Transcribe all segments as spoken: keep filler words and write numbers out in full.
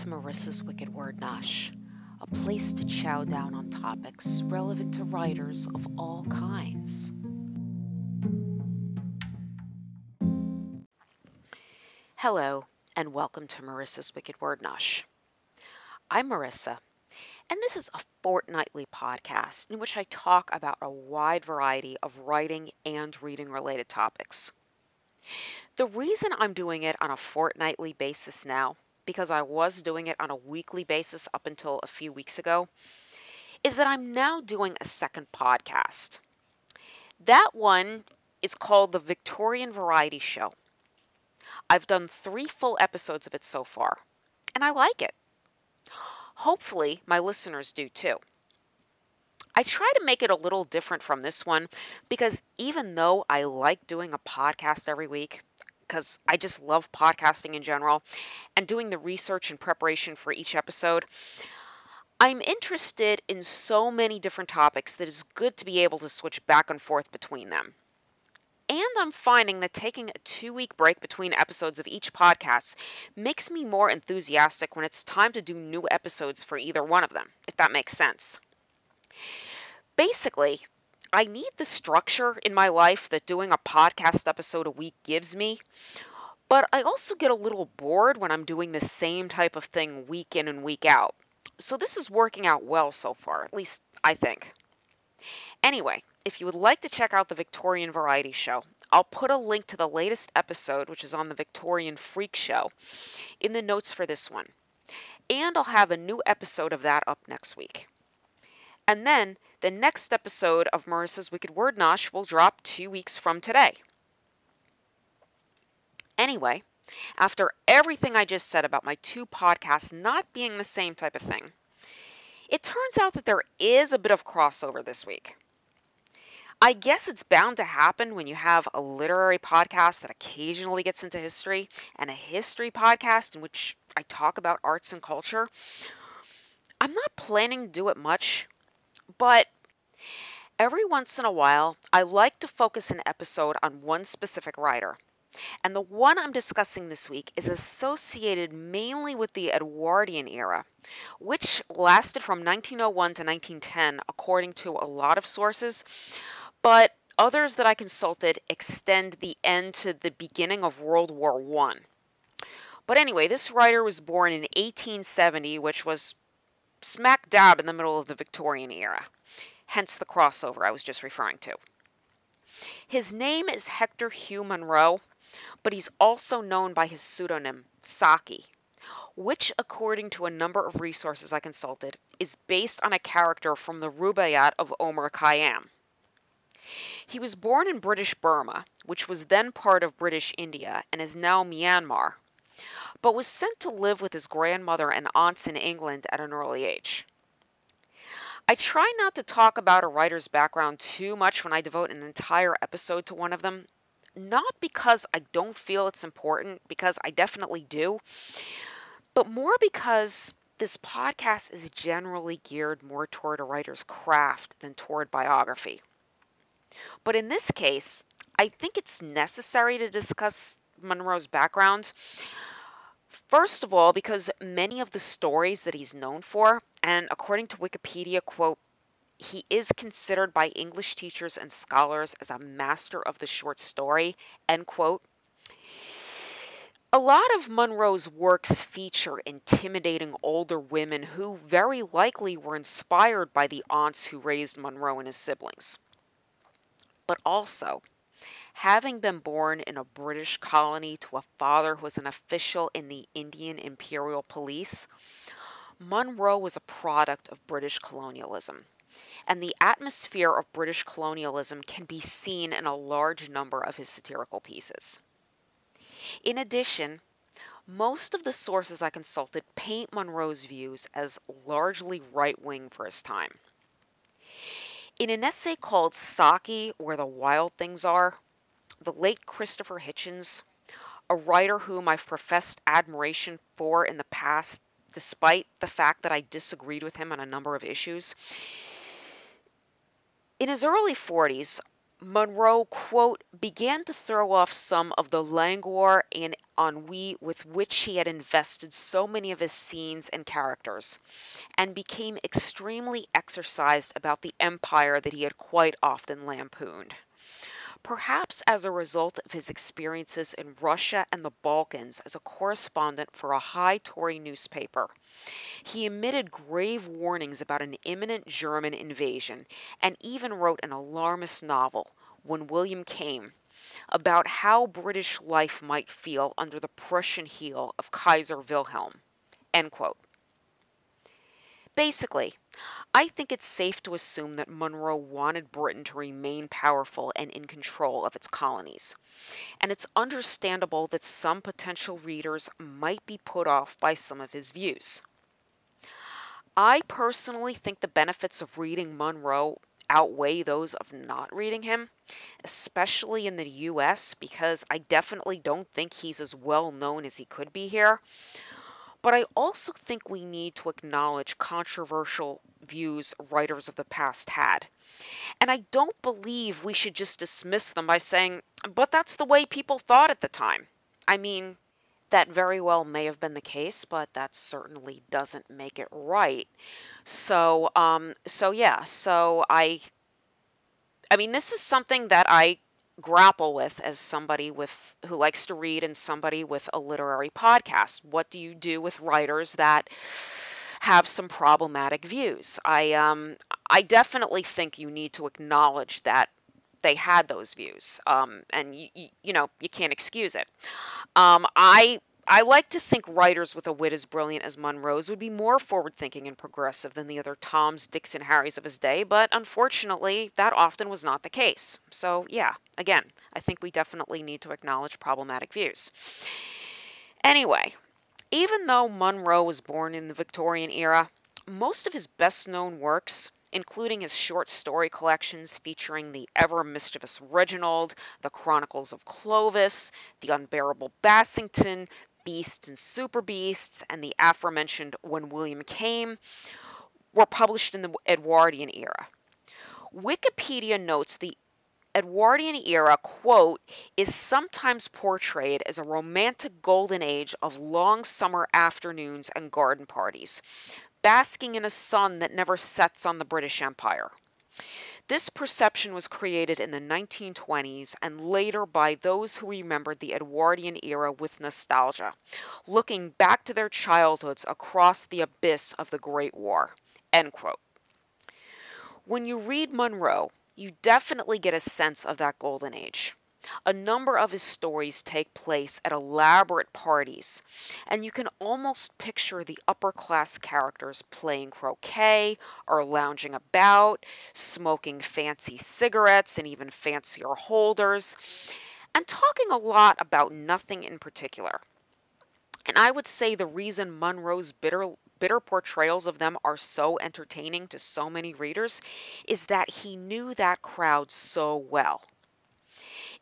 to Marissa's Wicked Word Nosh, a place to chow down on topics relevant to writers of all kinds. Hello, and welcome to Marissa's Wicked Word Nosh. I'm Marissa, and this is a fortnightly podcast in which I talk about a wide variety of writing and reading-related topics. The reason I'm doing it on a fortnightly basis now, because I was doing it on a weekly basis up until a few weeks ago, is that I'm now doing a second podcast. That one is called The Victorian Variety Show. I've done three full episodes of it so far, and I like it. Hopefully, my listeners do too. I try to make it a little different from this one because even though I like doing a podcast every week, because I just love podcasting in general and doing the research and preparation for each episode, I'm interested in so many different topics that it's good to be able to switch back and forth between them. And I'm finding that taking a two-week break between episodes of each podcast makes me more enthusiastic when it's time to do new episodes for either one of them, if that makes sense. Basically, I need the structure in my life that doing a podcast episode a week gives me, but I also get a little bored when I'm doing the same type of thing week in and week out. So this is working out well so far, at least I think. Anyway, if you would like to check out the Victorian Variety Show, I'll put a link to the latest episode, which is on the Victorian Freak Show, in the notes for this one. And I'll have a new episode of that up next week. And then the next episode of Marissa's Wicked Word Nosh will drop two weeks from today. Anyway, after everything I just said about my two podcasts not being the same type of thing, it turns out that there is a bit of crossover this week. I guess it's bound to happen when you have a literary podcast that occasionally gets into history and a history podcast in which I talk about arts and culture. I'm not planning to do it much, but every once in a while, I like to focus an episode on one specific writer. And the one I'm discussing this week is associated mainly with the Edwardian era, which lasted from nineteen oh one to nineteen ten, according to a lot of sources, but others that I consulted extend the end to the beginning of World War One. But anyway, this writer was born in eighteen seventy, which was smack dab in the middle of the Victorian era, hence the crossover I was just referring to. His name is Hector Hugh Munro, but he's also known by his pseudonym, Saki, which, according to a number of resources I consulted, is based on a character from the Rubaiyat of Omar Khayyam. He was born in British Burma, which was then part of British India and is now Myanmar, but was sent to live with his grandmother and aunts in England at an early age. I try not to talk about a writer's background too much when I devote an entire episode to one of them, not because I don't feel it's important, because I definitely do, but more because this podcast is generally geared more toward a writer's craft than toward biography. But in this case, I think it's necessary to discuss Munro's background. First of all, because many of the stories that he's known for, and according to Wikipedia, quote, he is considered by English teachers and scholars as a master of the short story, end quote. A lot of Munro's works feature intimidating older women who very likely were inspired by the aunts who raised Munro and his siblings. But also, having been born in a British colony to a father who was an official in the Indian Imperial Police, Munro was a product of British colonialism, and the atmosphere of British colonialism can be seen in a large number of his satirical pieces. In addition, most of the sources I consulted paint Munro's views as largely right-wing for his time. In an essay called Saki, Where the Wild Things Are, the late Christopher Hitchens, a writer whom I've professed admiration for in the past, despite the fact that I disagreed with him on a number of issues. In his early forties, Munro, quote, began to throw off some of the languor and on we with which he had invested so many of his scenes and characters, and became extremely exercised about the empire that he had quite often lampooned. Perhaps as a result of his experiences in Russia and the Balkans as a correspondent for a high Tory newspaper, he emitted grave warnings about an imminent German invasion, and even wrote an alarmist novel, When William Came, about how British life might feel under the Prussian heel of Kaiser Wilhelm." End quote. Basically, I think it's safe to assume that Munro wanted Britain to remain powerful and in control of its colonies, and it's understandable that some potential readers might be put off by some of his views. I personally think the benefits of reading Munro outweigh those of not reading him, especially in the U S, because I definitely don't think he's as well known as he could be here. But I also think we need to acknowledge controversial views writers of the past had. And I don't believe we should just dismiss them by saying, but that's the way people thought at the time. I mean, that very well may have been the case, but that certainly doesn't make it right. So, um, so yeah, so I, I mean, this is something that I grapple with as somebody with who likes to read and somebody with a literary podcast. What do you do with writers that have some problematic views? I um I definitely think you need to acknowledge that they had those views, um and you you, you know you can't excuse it. Um I I like to think writers with a wit as brilliant as Munro's would be more forward-thinking and progressive than the other Toms, Dicks, and Harrys of his day, but unfortunately, that often was not the case. So yeah, again, I think we definitely need to acknowledge problematic views. Anyway, even though Munro was born in the Victorian era, most of his best-known works, including his short story collections featuring the ever-mischievous Reginald, the Chronicles of Clovis, The Unbearable Bassington, Beasts and Super Beasts, and the aforementioned When William Came, were published in the Edwardian era. Wikipedia notes the Edwardian era, quote, is sometimes portrayed as a romantic golden age of long summer afternoons and garden parties, basking in a sun that never sets on the British Empire. This perception was created in the nineteen twenties and later by those who remembered the Edwardian era with nostalgia, looking back to their childhoods across the abyss of the Great War. End quote. When you read Munro, you definitely get a sense of that golden age. A number of his stories take place at elaborate parties, and you can almost picture the upper-class characters playing croquet or lounging about, smoking fancy cigarettes and even fancier holders, and talking a lot about nothing in particular. And I would say the reason Munro's bitter, bitter portrayals of them are so entertaining to so many readers is that he knew that crowd so well.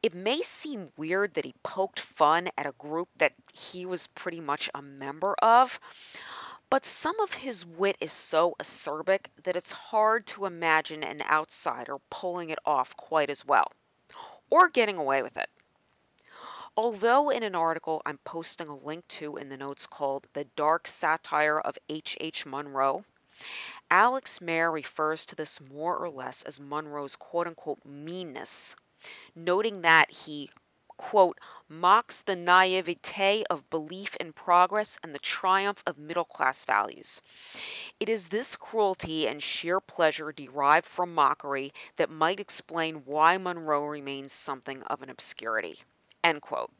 It may seem weird that he poked fun at a group that he was pretty much a member of, but some of his wit is so acerbic that it's hard to imagine an outsider pulling it off quite as well, or getting away with it. Although in an article I'm posting a link to in the notes called The Dark Satire of H H Munro, Alex Mayer refers to this more or less as Munro's quote-unquote meanness, noting that he, quote, mocks the naivete of belief in progress and the triumph of middle-class values. It is this cruelty and sheer pleasure derived from mockery that might explain why Munro remains something of an obscurity, end quote.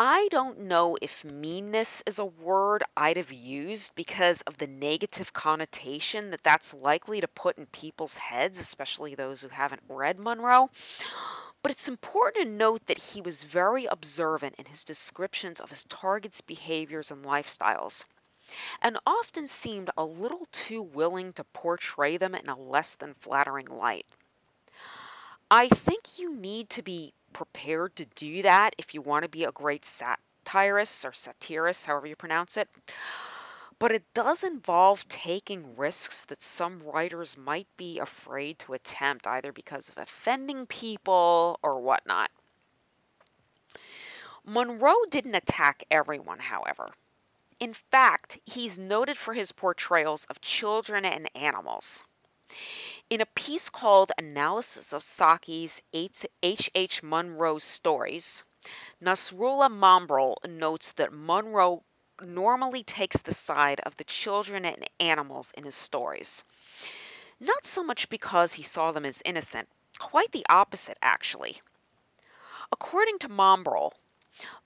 I don't know if meanness is a word I'd have used because of the negative connotation that that's likely to put in people's heads, especially those who haven't read Munro, but it's important to note that he was very observant in his descriptions of his targets' behaviors and lifestyles, and often seemed a little too willing to portray them in a less than flattering light. I think you need to be prepared to do that if you want to be a great satirist or satirist, however you pronounce it, but it does involve taking risks that some writers might be afraid to attempt, either because of offending people or whatnot. Munro didn't attack everyone, however. In fact, he's noted for his portrayals of children and animals. In a piece called Analysis of Saki's H H Munro's Stories, Nasrullah Mambrol notes that Munro normally takes the side of the children and animals in his stories. Not so much because he saw them as innocent, quite the opposite, actually. According to Mambrol,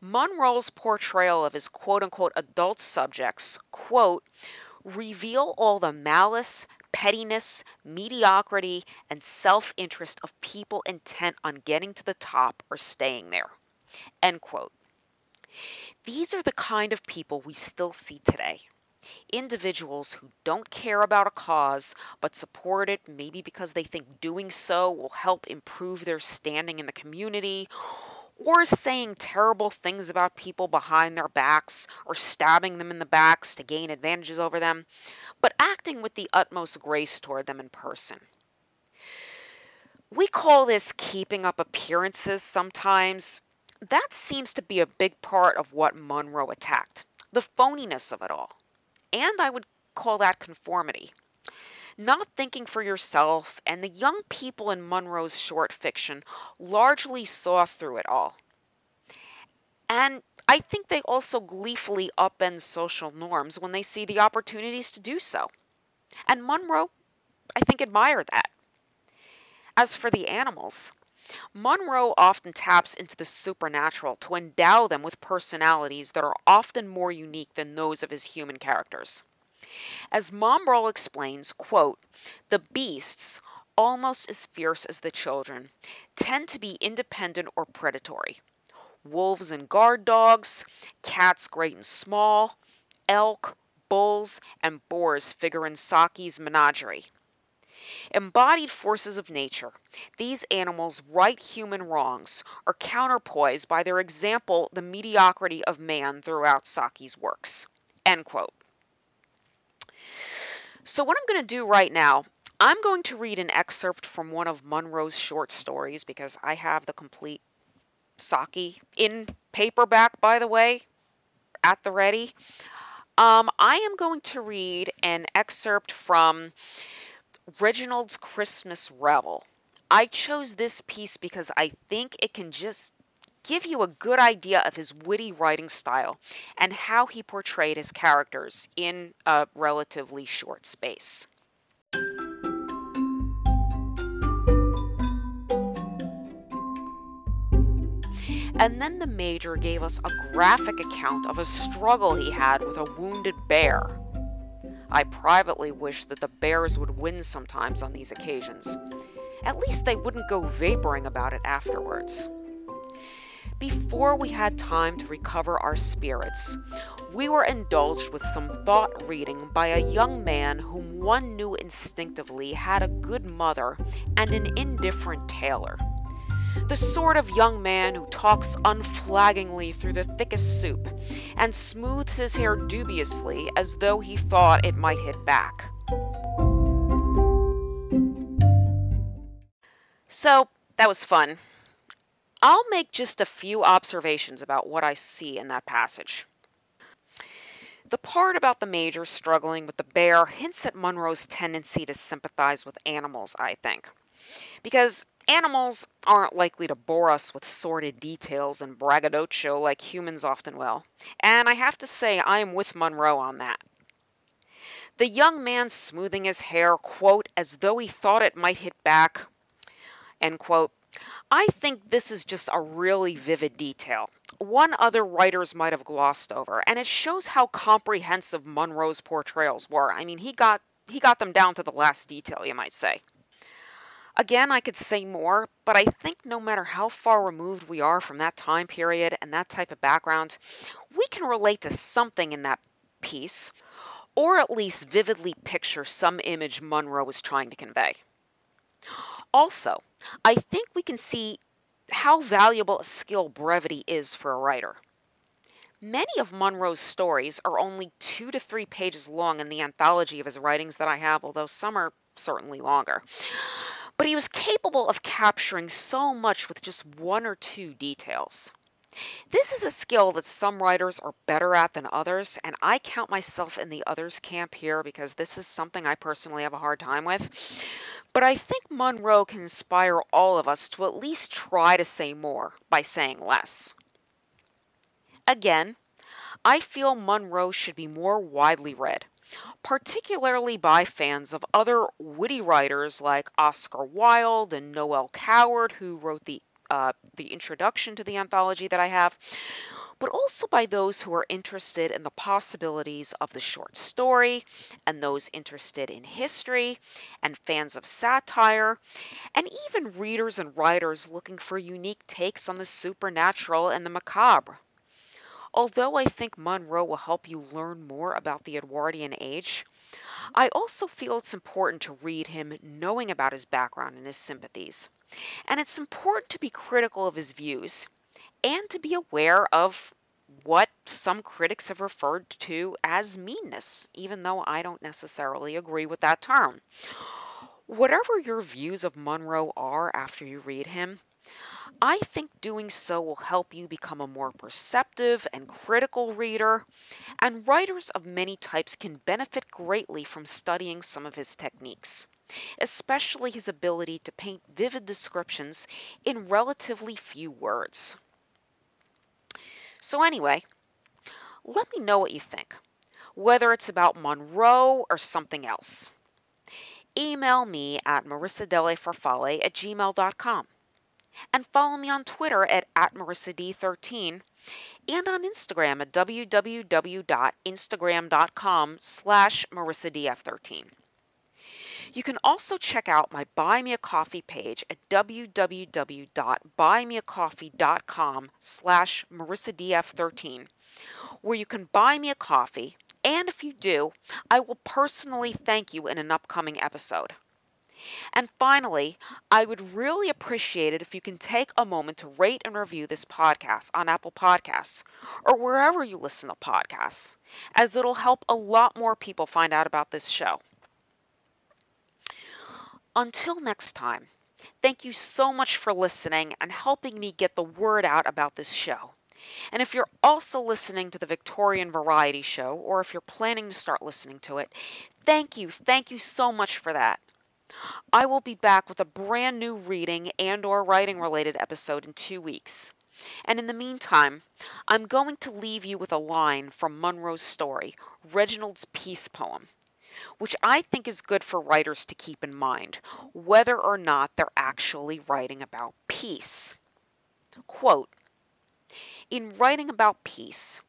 Munro's portrayal of his quote-unquote adult subjects, quote, reveal all the malice, pettiness, mediocrity, and self-interest of people intent on getting to the top or staying there, end quote. These are the kind of people we still see today. Individuals who don't care about a cause, but support it maybe because they think doing so will help improve their standing in the community, or saying terrible things about people behind their backs, or stabbing them in the backs to gain advantages over them, but acting with the utmost grace toward them in person. We call this keeping up appearances sometimes. That seems to be a big part of what Munro attacked, the phoniness of it all. And I would call that conformity. Not thinking for yourself, and the young people in Munro's short fiction largely saw through it all. And I think they also gleefully upend social norms when they see the opportunities to do so. And Munro, I think, admired that. As for the animals, Munro often taps into the supernatural to endow them with personalities that are often more unique than those of his human characters. As Mambrol explains, quote, the beasts, almost as fierce as the children, tend to be independent or predatory. Wolves and guard dogs, cats great and small, elk, bulls, and boars figure in Saki's menagerie. Embodied forces of nature, these animals right human wrongs, or counterpoise by their example the mediocrity of man throughout Saki's works, end quote. So what I'm going to do right now, I'm going to read an excerpt from one of Munro's short stories, because I have the complete Saki in paperback, by the way, at the ready. Um, I am going to read an excerpt from Reginald's Christmas Revel. I chose this piece because I think it can just give you a good idea of his witty writing style and how he portrayed his characters in a relatively short space. And then the Major gave us a graphic account of a struggle he had with a wounded bear. I privately wish that the bears would win sometimes on these occasions. At least they wouldn't go vaporing about it afterwards. Before we had time to recover our spirits, we were indulged with some thought reading by a young man whom one knew instinctively had a good mother and an indifferent tailor. The sort of young man who talks unflaggingly through the thickest soup and smooths his hair dubiously as though he thought it might hit back. So, that was fun. I'll make just a few observations about what I see in that passage. The part about the Major struggling with the bear hints at Munro's tendency to sympathize with animals, I think, because animals aren't likely to bore us with sordid details and braggadocio like humans often will, and I have to say I am with Munro on that. The young man smoothing his hair, quote, as though he thought it might hit back, end quote, I think this is just a really vivid detail, one other writers might have glossed over, and it shows how comprehensive Munro's portrayals were. I mean, he got, he got them down to the last detail, you might say. Again, I could say more, but I think no matter how far removed we are from that time period and that type of background, we can relate to something in that piece, or at least vividly picture some image Munro was trying to convey. Also, I think we can see how valuable a skill brevity is for a writer. Many of Munro's stories are only two to three pages long in the anthology of his writings that I have, although some are certainly longer. But he was capable of capturing so much with just one or two details. This is a skill that some writers are better at than others, and I count myself in the others camp here because this is something I personally have a hard time with. But I think Munro can inspire all of us to at least try to say more by saying less. Again, I feel Munro should be more widely read, particularly by fans of other witty writers like Oscar Wilde and Noel Coward, who wrote the Uh, the introduction to the anthology that I have, but also by those who are interested in the possibilities of the short story, and those interested in history, and fans of satire, and even readers and writers looking for unique takes on the supernatural and the macabre. Although I think Munro will help you learn more about the Edwardian age, I also feel it's important to read him knowing about his background and his sympathies. And it's important to be critical of his views and to be aware of what some critics have referred to as meanness, even though I don't necessarily agree with that term. Whatever your views of Munro are after you read him, I think doing so will help you become a more perceptive and critical reader, and writers of many types can benefit greatly from studying some of his techniques, especially his ability to paint vivid descriptions in relatively few words. So anyway, let me know what you think, whether it's about Munro or something else. Email me at marissadellefarfalle at gmail dot com. And follow me on Twitter at, at Marissa D thirteen and on Instagram at w w w dot instagram dot com slash Marissa D F thirteen. You can also check out my Buy Me a Coffee page at w w w dot buy me a coffee dot com slash Marissa D F thirteen, where you can buy me a coffee, and if you do, I will personally thank you in an upcoming episode. And finally, I would really appreciate it if you can take a moment to rate and review this podcast on Apple Podcasts or wherever you listen to podcasts, as it'll help a lot more people find out about this show. Until next time, thank you so much for listening and helping me get the word out about this show. And if you're also listening to the Victorian Variety Show, or if you're planning to start listening to it, thank you, thank you so much for that. I will be back with a brand new reading and or writing related episode in two weeks. And in the meantime, I'm going to leave you with a line from Munro's story, Reginald's Peace Poem, which I think is good for writers to keep in mind, whether or not they're actually writing about peace. Quote, "In writing about peace,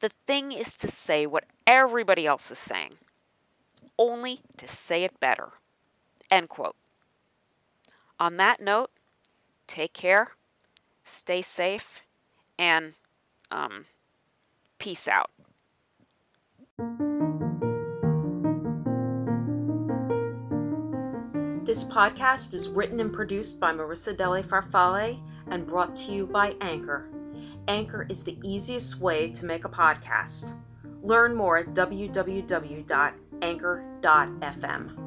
the thing is to say what everybody else is saying, only to say it better." End quote. On that note, take care, stay safe, and um, peace out. This podcast is written and produced by Marissa Delle Farfalle and brought to you by Anchor. Anchor is the easiest way to make a podcast. Learn more at w w w dot anchor dot f m.